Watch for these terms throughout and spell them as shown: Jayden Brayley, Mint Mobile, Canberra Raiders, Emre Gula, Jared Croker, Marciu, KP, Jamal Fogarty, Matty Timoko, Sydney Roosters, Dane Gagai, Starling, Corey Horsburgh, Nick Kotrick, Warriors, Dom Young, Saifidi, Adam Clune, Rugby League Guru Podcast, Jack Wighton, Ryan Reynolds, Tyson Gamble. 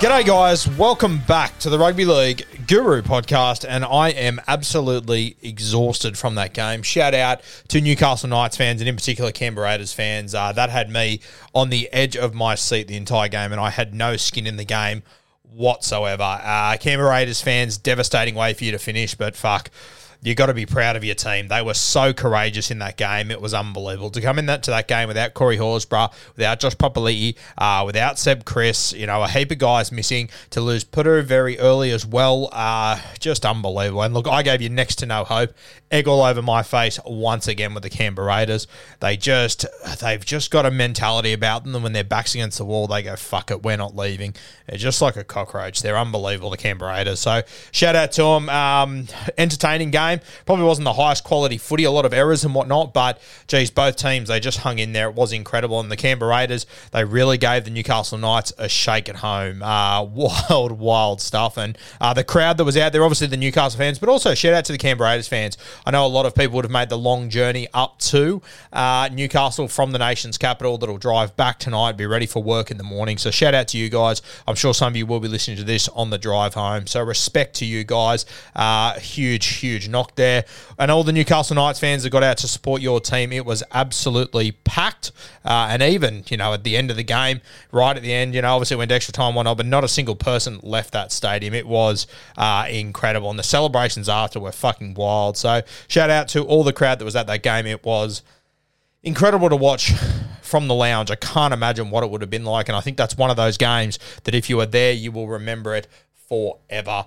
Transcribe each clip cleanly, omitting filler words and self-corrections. G'day guys, welcome back to the Rugby League Guru Podcast, and I am absolutely exhausted from that game. Shout out to Newcastle Knights fans, and in particular Canberra Raiders fans. That had me on the edge of my seat the entire game, and I had no skin in the game whatsoever. Canberra Raiders fans, devastating way for you to finish, but fuck, you got to be proud of your team. They were so courageous in that game. It was unbelievable. To come in that to that game without Corey Horsburgh, without Josh Papali'i, without Seb Chris, you know, a heap of guys missing, to lose Pudu very early as well, just unbelievable. And look, I gave you next to no hope. Egg all over my face once again with the Canberra Raiders. They've just got a mentality about them, and when their back's against the wall, they go, fuck it, we're not leaving. They're just like a cockroach. They're unbelievable, the Canberra Raiders. So shout out to them. Entertaining game. Probably wasn't the highest quality footy, a lot of errors and whatnot, but geez, both teams, they just hung in there. It was incredible. And the Canberra Raiders, they really gave the Newcastle Knights a shake at home. Wild stuff. And the crowd that was out there, obviously the Newcastle fans, but also shout out to the Canberra Raiders fans. I know a lot of people would have made the long journey up to Newcastle from the nation's capital that'll drive back tonight, be ready for work in the morning. So shout out to you guys. I'm sure some of you will be listening to this on the drive home. So respect to you guys. Huge knock there. And all the Newcastle Knights fans that got out to support your team, it was absolutely packed. And even, you know, at the end of the game, right at the end, you know, obviously it went to extra time, whatnot, but not a single person left that stadium. It was incredible. And the celebrations after were fucking wild. So shout out to all the crowd that was at that game. It was incredible to watch from the lounge. I can't imagine what it would have been like. And I think that's one of those games that if you were there, you will remember it forever.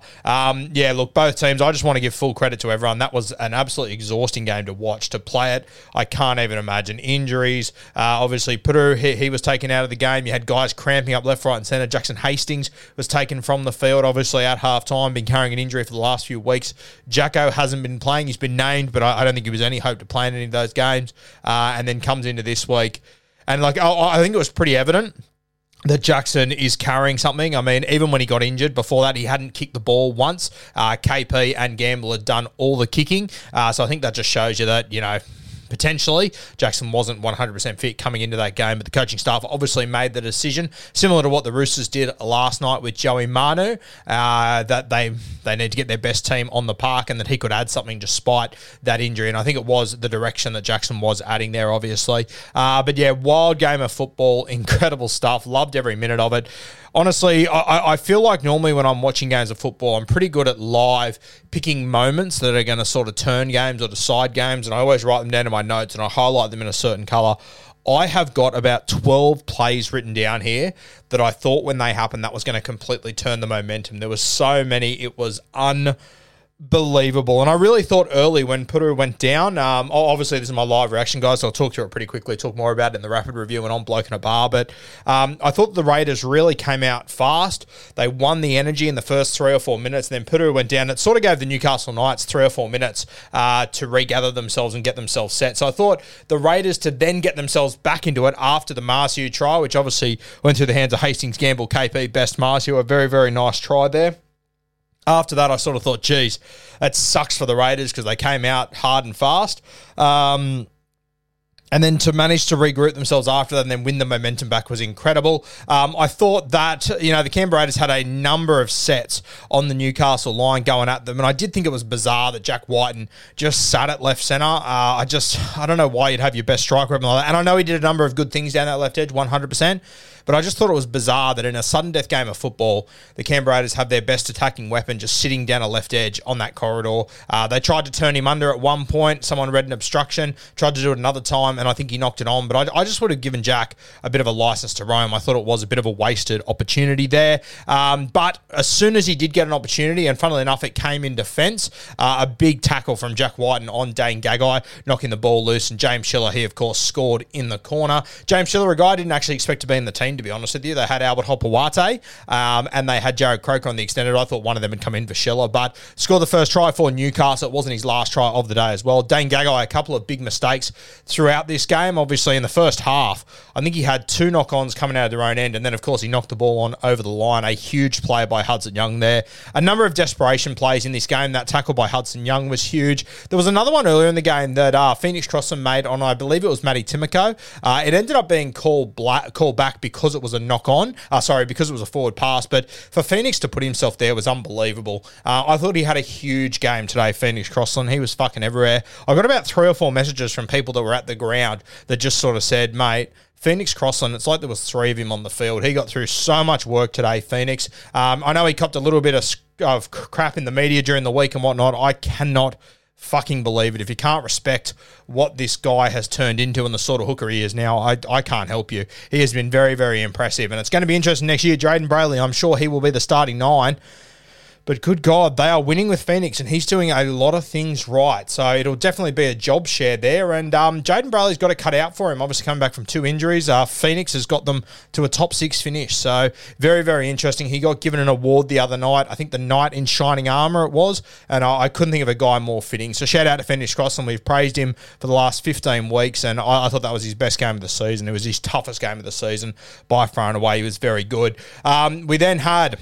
Look, both teams, I just want to give full credit to everyone. That was an absolutely exhausting game to watch, to play it. I can't even imagine. Injuries, obviously Pudu, he was taken out of the game. You had guys cramping up left, right and centre. Jackson Hastings was taken from the field, obviously at halftime, been carrying an injury for the last few weeks. Jacko hasn't been playing. He's been named, but I don't think he was any hope to play in any of those games. And then comes into this week. And like, I think it was pretty evident that Jackson is carrying something. I mean, even when he got injured before that, he hadn't kicked the ball once. KP and Gamble had done all the kicking. So I think that just shows you that, you know, potentially Jackson wasn't 100% fit coming into that game, but the coaching staff obviously made the decision, similar to what the Roosters did last night with Joey Manu, that they need to get their best team on the park and that he could add something despite that injury. And I think it was the direction that Jackson was adding there, obviously. Wild game of football, incredible stuff. Loved every minute of it. Honestly, I feel like normally when I'm watching games of football, I'm pretty good at live picking moments that are going to sort of turn games or decide games, and I always write them down in my notes and I highlight them in a certain colour. I have got about 12 plays written down here that I thought when they happened that was going to completely turn the momentum. There were so many, it was unbelievable. unbelievable. And I really thought early when Pudu went down, obviously this is my live reaction, guys, so I'll talk to it pretty quickly, talk more about it in the rapid review and on Bloke in a Bar, but I thought the Raiders really came out fast. They won the energy in the first 3 or 4 minutes, and then Pudu went down. It sort of gave the Newcastle Knights 3 or 4 minutes to regather themselves and get themselves set. So I thought the Raiders to then get themselves back into it after the Marciu try, which obviously went through the hands of Hastings, Gamble, KP, Best, Marciu, a very, very nice try there. After that, I sort of thought, geez, that sucks for the Raiders because they came out hard and fast. And then to manage to regroup themselves after that and then win the momentum back was incredible. I thought that, the Canberra Raiders had a number of sets on the Newcastle line going at them, and I did think it was bizarre that Jack Wighton just sat at left centre. I don't know why you'd have your best striker and all that. And I know he did a number of good things down that left edge, 100%. But I just thought it was bizarre that in a sudden death game of football, the Canberra Raiders have their best attacking weapon just sitting down a left edge on that corridor. They tried to turn him under at one point. Someone read an obstruction, tried to do it another time, and I think he knocked it on. But I just would have given Jack a bit of a license to roam. I thought it was a bit of a wasted opportunity there. But as soon as he did get an opportunity, and funnily enough, it came in defence, a big tackle from Jack Wighton on Dane Gagai, knocking the ball loose. And James Schiller, he, of course, scored in the corner. James Schiller, a guy I didn't actually expect to be in the team, to be honest with you. They had Albert Hopewate and they had Jared Croker on the extended. I thought one of them had come in for Schiller, but scored the first try for Newcastle. It wasn't his last try of the day as well. Dane Gagai, a couple of big mistakes throughout this game. Obviously, in the first half, I think he had 2 knock-ons coming out of their own end, and then, of course, he knocked the ball on over the line. A huge play by Hudson Young there. A number of desperation plays in this game. That tackle by Hudson Young was huge. There was another one earlier in the game that Phoenix Crossland made on, I believe it was Matty Timoko. It ended up being called back because it was a knock-on. Because it was a forward pass. But for Phoenix to put himself there was unbelievable. I thought he had a huge game today, Phoenix Crossland. He was fucking everywhere. I got about 3 or 4 messages from people that were at the ground that just sort of said, mate, Phoenix Crossland, it's like there was 3 of him on the field. He got through so much work today, Phoenix. I know he copped a little bit of crap in the media during the week and whatnot. I cannot fucking believe it. If you can't respect what this guy has turned into and the sort of hooker he is now, I can't help you. He has been very, very impressive, and it's going to be interesting next year. Jayden Brayley, I'm sure he will be the starting 9, but good God, they are winning with Phoenix, and he's doing a lot of things right, so it'll definitely be a job share there, and Jayden Brayley's got it cut out for him, obviously coming back from 2 injuries. Phoenix has got them to a top 6 finish, so very, very interesting. He got given an award the other night, I think the Knight in Shining Armour it was, and I couldn't think of a guy more fitting, so shout out to Phoenix Crossland. We've praised him for the last 15 weeks, and I thought that was his best game of the season. It was his toughest game of the season by far and away. He was very good. We then had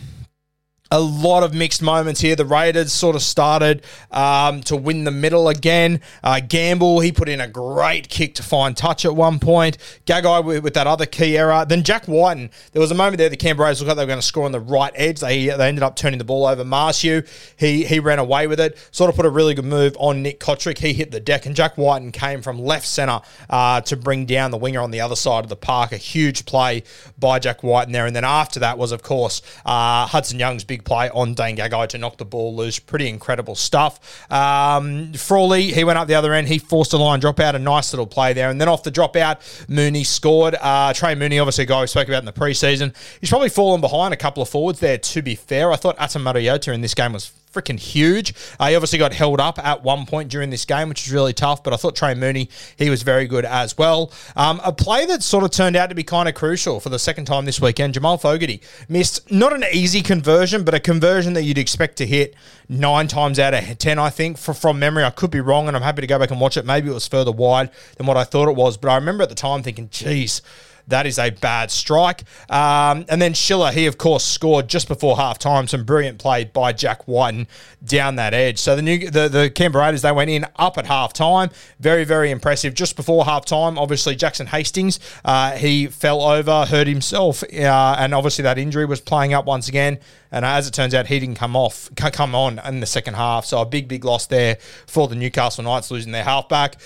a lot of mixed moments here. The Raiders sort of started to win the middle again. Gamble, he put in a great kick to find touch at one point. Gagai with that other key error. Then Jack Wighton, there was a moment there the Canberra Raiders looked like they were going to score on the right edge. They ended up turning the ball over. Marciu, he ran away with it. Sort of put a really good move on Nick Kotrick. He hit the deck, and Jack Wighton came from left centre to bring down the winger on the other side of the park. A huge play by Jack Wighton there. And then after that was, of course, Hudson Young's big play on Dane Gagai to knock the ball loose. Pretty incredible stuff. Frawley, he went up the other end. He forced a line dropout, a nice little play there. And then off the dropout, Mooney scored. Trey Mooney, obviously a guy we spoke about in the preseason. He's probably fallen behind a couple of forwards there, to be fair. I thought Atamariota in this game was freaking huge. He obviously got held up at one point during this game, which is really tough, but I thought Trey Mooney, he was very good as well. A play that sort of turned out to be kind of crucial for the second time this weekend. Jamal Fogarty missed not an easy conversion, but a conversion that you'd expect to hit 9 times out of 10, I think, from memory. I could be wrong, and I'm happy to go back and watch it. Maybe it was further wide than what I thought it was, but I remember at the time thinking, geez, that is a bad strike. And then Schiller, he, of course, scored just before halftime. Some brilliant play by Jack Wighton down that edge. So the Canberra Raiders, they went in up at halftime. Very, very impressive. Just before halftime, obviously, Jackson Hastings, he fell over, hurt himself, and obviously that injury was playing up once again. And as it turns out, he didn't come on in the second half. So a big, big loss there for the Newcastle Knights, losing their halfback.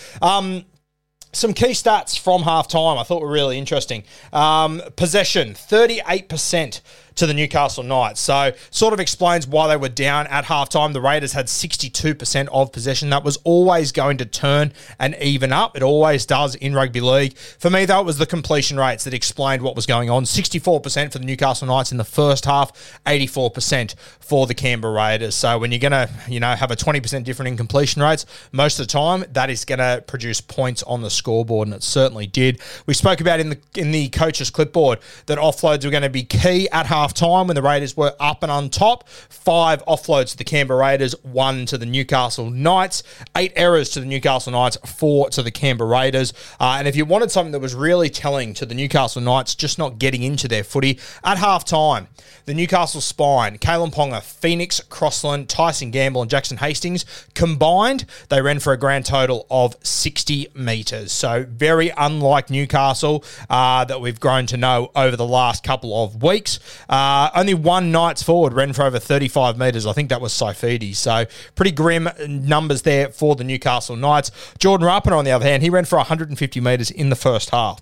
Some key stats from halftime I thought were really interesting. Possession, 38%. to the Newcastle Knights. So sort of explains why they were down at halftime. The Raiders had 62% of possession. That was always going to turn and even up. It always does in rugby league. For me, though, it was the completion rates that explained what was going on. 64% for the Newcastle Knights in the first half, 84% for the Canberra Raiders. So when you're going to, have a 20% difference in completion rates, most of the time, that is going to produce points on the scoreboard, and it certainly did. We spoke about in the coach's clipboard that offloads were going to be key at halftime when the Raiders were up and on top. 5 offloads to the Canberra Raiders, 1 to the Newcastle Knights, 8 errors to the Newcastle Knights, 4 to the Canberra Raiders. And if you wanted something that was really telling to the Newcastle Knights just not getting into their footy, at halftime, the Newcastle spine, Kalen Ponga, Phoenix Crossland, Tyson Gamble and Jackson Hastings, combined, they ran for a grand total of 60 metres. So very unlike Newcastle that we've grown to know over the last couple of weeks. Only one Knights forward ran for over 35 metres. I think that was Saifidi. So pretty grim numbers there for the Newcastle Knights. Jordan Rapana, on the other hand, he ran for 150 metres in the first half.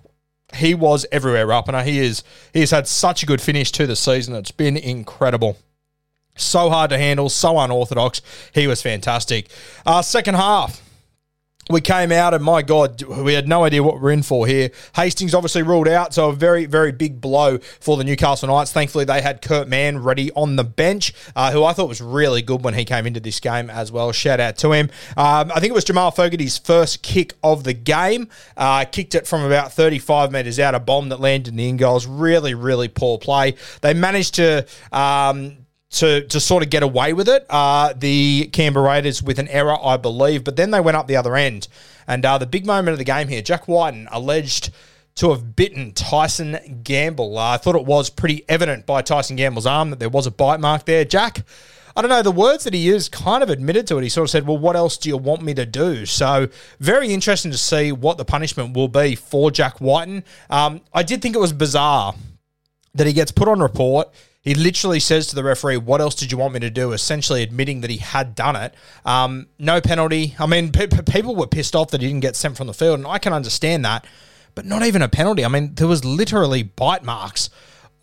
He was everywhere, Rapana. He has had such a good finish to the season. It's been incredible. So hard to handle, so unorthodox. He was fantastic. Second half, we came out and, my God, we had no idea what we're in for here. Hastings obviously ruled out, so a very, very big blow for the Newcastle Knights. Thankfully, they had Kurt Mann ready on the bench, who I thought was really good when he came into this game as well. Shout out to him. I think it was Jamal Fogarty's first kick of the game. Kicked it from about 35 metres out, a bomb that landed in the in goals. Really, really poor play. They managed to sort of get away with it, the Canberra Raiders with an error, I believe, but then they went up the other end. And the big moment of the game here, Jack Wighton alleged to have bitten Tyson Gamble. I thought it was pretty evident by Tyson Gamble's arm that there was a bite mark there. Jack, I don't know, the words that he used kind of admitted to it. He sort of said, well, what else do you want me to do? So very interesting to see what the punishment will be for Jack Wighton. I did think it was bizarre that he gets put on report. He literally says to the referee, what else did you want me to do? Essentially admitting that he had done it. No penalty. I mean, people were pissed off that he didn't get sent from the field, and I can understand that, but not even a penalty. I mean, there was literally bite marks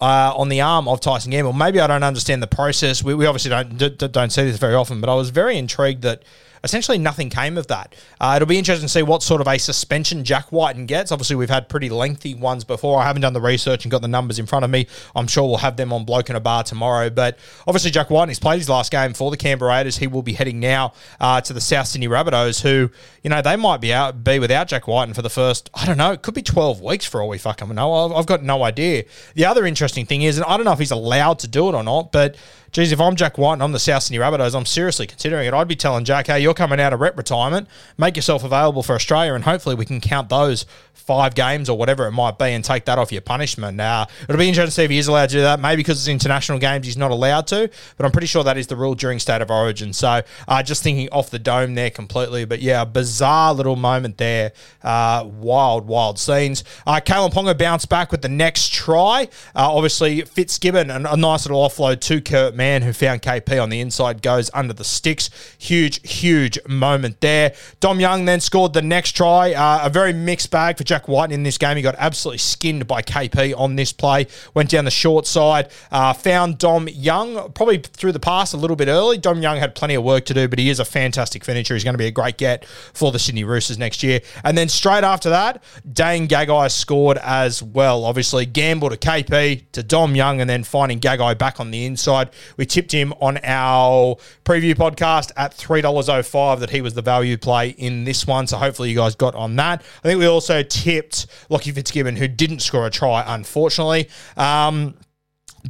on the arm of Tyson Gamble. Maybe I don't understand the process. We obviously don't see this very often, but I was very intrigued that essentially nothing came of that. It'll be interesting to see what sort of a suspension Jack Wighton gets. Obviously, we've had pretty lengthy ones before. I haven't done the research and got the numbers in front of me. I'm sure we'll have them on Bloke in a Bar tomorrow. But obviously, Jack Wighton, he's played his last game for the Canberra Raiders. He will be heading now to the South Sydney Rabbitohs, who, they might be without Jack Wighton for the first, I don't know, it could be 12 weeks for all we fucking know. I've got no idea. The other interesting thing is, and I don't know if he's allowed to do it or not, but geez, if I'm Jack White and I'm the South Sydney Rabbitohs, I'm seriously considering it. I'd be telling Jack, hey, you're coming out of rep retirement, make yourself available for Australia, and hopefully we can count those 5 games or whatever it might be and take that off your punishment. Now, it'll be interesting to see if he is allowed to do that. Maybe because it's international games, he's not allowed to, but I'm pretty sure that is the rule during State of Origin. So just thinking off the dome there completely. But yeah, bizarre little moment there. Wild, wild scenes. Kalen Ponga bounced back with the next try. Obviously, Fitzgibbon, a nice little offload to Kurt Mann, who found KP on the inside, goes under the sticks. Huge, huge moment there. Dom Young then scored the next try. A very mixed bag for Jack White in this game. He got absolutely skinned by KP on this play. Went down the short side. Found Dom Young, probably threw the pass a little bit early. Dom Young had plenty of work to do, but he is a fantastic finisher. He's going to be a great get for the Sydney Roosters next year. And then straight after that, Dane Gagai scored as well. Obviously, Gamble to KP, to Dom Young, and then finding Gagai back on the inside. We tipped him on our preview podcast at $3.05 that he was the value play in this one, so hopefully you guys got on that. I think we also tipped Lockie Fitzgibbon, who didn't score a try, unfortunately.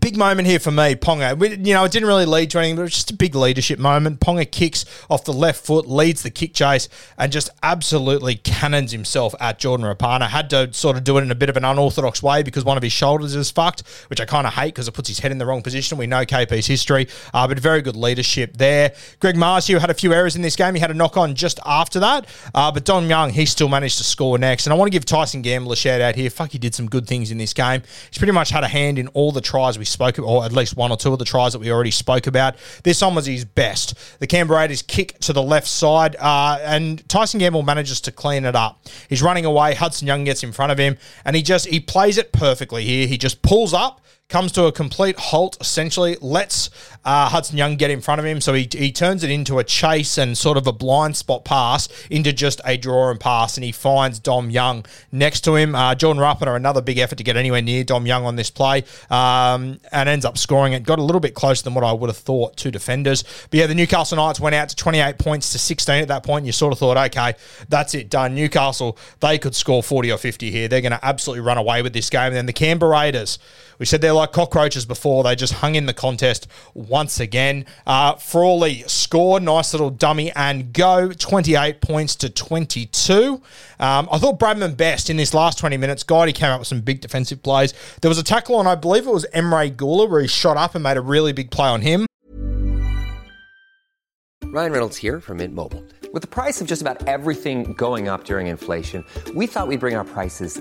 Big moment here for me, Ponga. It didn't really lead to anything, but it was just a big leadership moment. Ponga kicks off the left foot, leads the kick chase, and just absolutely cannons himself at Jordan Rapana. Had to sort of do it in a bit of an unorthodox way because one of his shoulders is fucked, which I kind of hate because it puts his head in the wrong position. We know KP's history, but very good leadership there. Greg Marciu had a few errors in this game. He had a knock-on just after that, but Dom Young, he still managed to score next. And I want to give Tyson Gamble a shout-out here. Fuck, he did some good things in this game. He's pretty much had a hand in all the tries we spoke about, or at least one or two of the tries that we already spoke about. This one was his best. The Canberra Raiders kick to the left side, and Tyson Gamble manages to clean it up. He's running away. Hudson Young gets in front of him, and he plays it perfectly here. He just pulls up, comes to a complete halt, essentially, lets Hudson Young get in front of him, so he turns it into a chase and sort of a blind spot pass into just a draw and pass, and he finds Dom Young next to him. Jordan Rapana, another big effort to get anywhere near Dom Young on this play, and ends up scoring it. Got a little bit closer than what I would have thought, two defenders. But yeah, the Newcastle Knights went out to 28 points to 16 at that point, and you sort of thought, okay, that's it, done. Newcastle, they could score 40 or 50 here. They're going to absolutely run away with this game. And then the Canberra Raiders, we said they're like cockroaches before. They just hung in the contest once again. Frawley scored. Nice little dummy and go. 28 points to 22. I thought Bradman Best in this last 20 minutes, God, he came up with some big defensive plays. There was a tackle on, I believe it was Emre Gula, where he shot up and made a really big play on him. Ryan Reynolds here from Mint Mobile. With the price of just about everything going up during inflation, we thought we'd bring our prices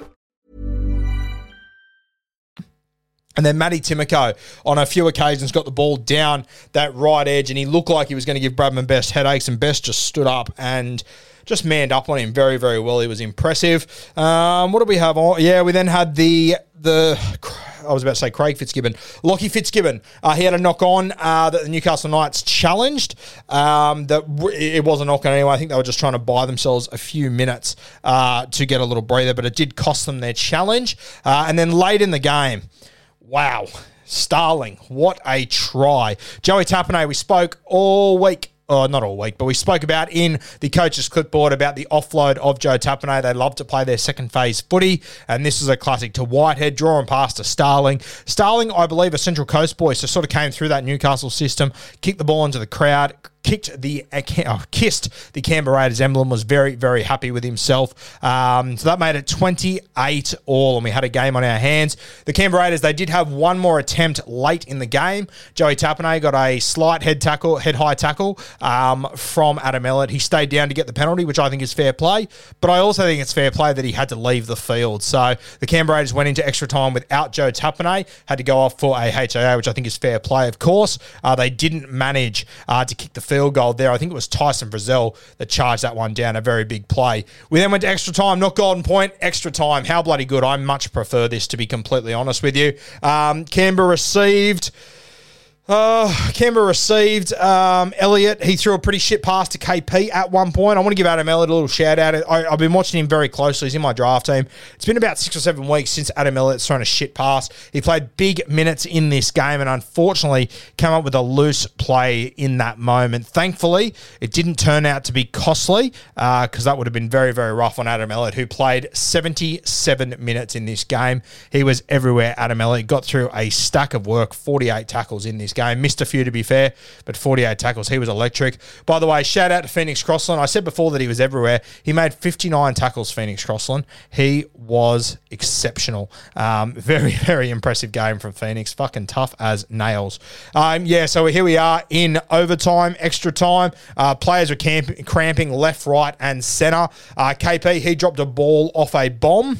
And then Matty Timoko, on a few occasions, got the ball down that right edge, and he looked like he was going to give Bradman Best headaches, and Best just stood up and just manned up on him very, very well. He was impressive. What did we have? Yeah, we then had I was about to say Craig Fitzgibbon. Lockie Fitzgibbon. He had a knock-on that the Newcastle Knights challenged. It was a knock-on anyway. I think they were just trying to buy themselves a few minutes to get a little breather, but it did cost them their challenge. And then late in the game, wow, Starling, what a try. Joey Tapine, we spoke all week. Not all week, but we spoke about in the coach's clipboard about the offload of Joe Tapine. They love to play their second phase footy, and this is a classic to Whitehead, draw and pass to Starling. Starling, I believe, a Central Coast boy, so sort of came through that Newcastle system, kicked the ball into the crowd, kissed the Canberra Raiders emblem, was very, very happy with himself. So that made it 28 all, and we had a game on our hands. The Canberra Raiders, they did have one more attempt late in the game. Joey Tapine got a slight head high tackle from Adam Elliott. He stayed down to get the penalty, which I think is fair play, but I also think it's fair play that he had to leave the field. So the Canberra Raiders went into extra time without Joe Tapine, had to go off for a HIA, which I think is fair play, of course. They didn't manage to kick the field goal there. I think it was Tyson Brazel that charged that one down, a very big play. We then went to extra time, not golden point, extra time. How bloody good. I much prefer this, to be completely honest with you. Canberra received Elliott. He threw a pretty shit pass to KP at one point. I want to give Adam Elliott a little shout out. I've been watching him very closely. He's in my draft team. It's been about 6 or 7 weeks since Adam Elliott's thrown a shit pass. He played big minutes in this game and unfortunately came up with a loose play in that moment. Thankfully, it didn't turn out to be costly because that would have been very, very rough on Adam Elliott, who played 77 minutes in this game. He was everywhere, Adam Elliott. Got through a stack of work, 48 tackles in this game. Missed a few, to be fair, but 48 tackles. He was electric. By the way, shout out to Phoenix Crossland. I said before that he was everywhere. He made 59 tackles, Phoenix Crossland. He was exceptional. Very, very impressive game from Phoenix. Fucking tough as nails. So here we are in overtime, extra time. Players were cramping left, right, and centre. KP, he dropped a ball off a bomb.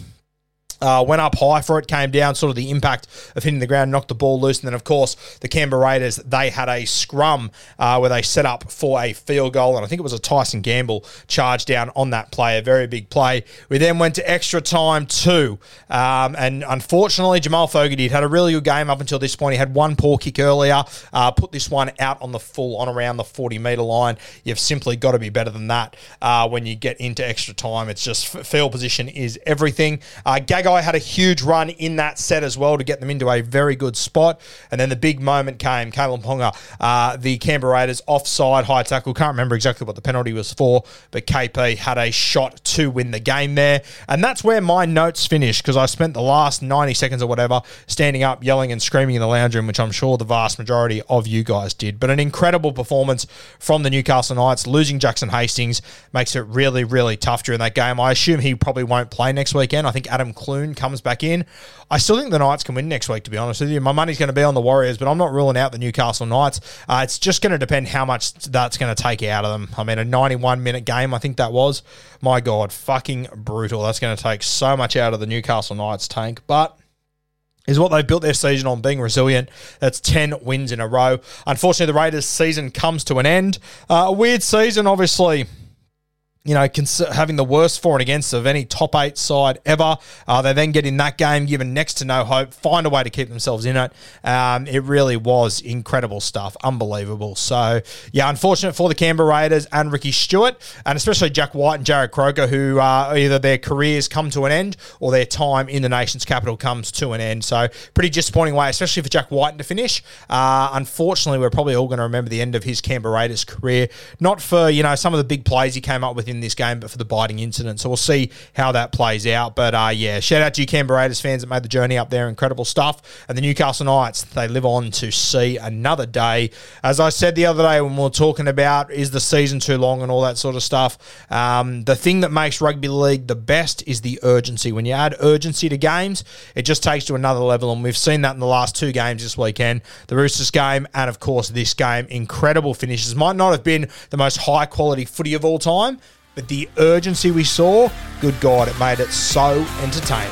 Went up high for it, came down, sort of the impact of hitting the ground, knocked the ball loose. And then, of course, the Canberra Raiders, they had a scrum where they set up for a field goal. And I think it was a Tyson Gamble charge down on that play, a very big play. We then went to extra time too. And unfortunately, Jamal Fogarty had a really good game up until this point. He had one poor kick earlier, put this one out on the full, on around the 40-metre line. You've simply got to be better than that when you get into extra time. It's just field position is everything. Gagai had a huge run in that set as well to get them into a very good spot. And then the big moment came. Kalen Ponga, the Canberra Raiders offside high tackle. Can't remember exactly what the penalty was for, but KP had a shot to win the game there. And that's where my notes finished, because I spent the last 90 seconds or whatever standing up, yelling and screaming in the lounge room, which I'm sure the vast majority of you guys did. But an incredible performance from the Newcastle Knights. Losing Jackson Hastings makes it really, really tough during that game. I assume he probably won't play next weekend. I think Adam Clune Moon comes back in. I still think the Knights can win next week, to be honest with you. My money's going to be on the Warriors, but I'm not ruling out the Newcastle Knights. It's just going to depend how much that's going to take out of them. I mean, a 91-minute game, I think that was. My God, fucking brutal. That's going to take so much out of the Newcastle Knights tank, but is what they've built their season on, being resilient. That's 10 wins in a row. Unfortunately, the Raiders' season comes to an end. A weird season, obviously. You know, having the worst for and against of any top eight side ever. They then get in that game, given next to no hope, find a way to keep themselves in it. It really was incredible stuff. Unbelievable. So, yeah, unfortunate for the Canberra Raiders and Ricky Stewart, and especially Jack White and Jared Croker, who either their careers come to an end or their time in the nation's capital comes to an end. So, pretty disappointing way, especially for Jack Wighton to finish. Unfortunately, we're probably all going to remember the end of his Canberra Raiders career. Not for, you know, some of the big plays he came up with in this game, but for the biting incident. So we'll see how that plays out. But yeah, shout out to you Canberra Raiders fans that made the journey up there. Incredible stuff. And the Newcastle Knights, they live on to see another day. As I said the other day when we were talking about, is the season too long and all that sort of stuff. The thing that makes rugby league the best is the urgency. When you add urgency to games, it just takes to another level. And we've seen that in the last two games this weekend. The Roosters game and, of course, this game. Incredible finishes. Might not have been the most high-quality footy of all time, but the urgency we saw, good God, it made it so entertaining.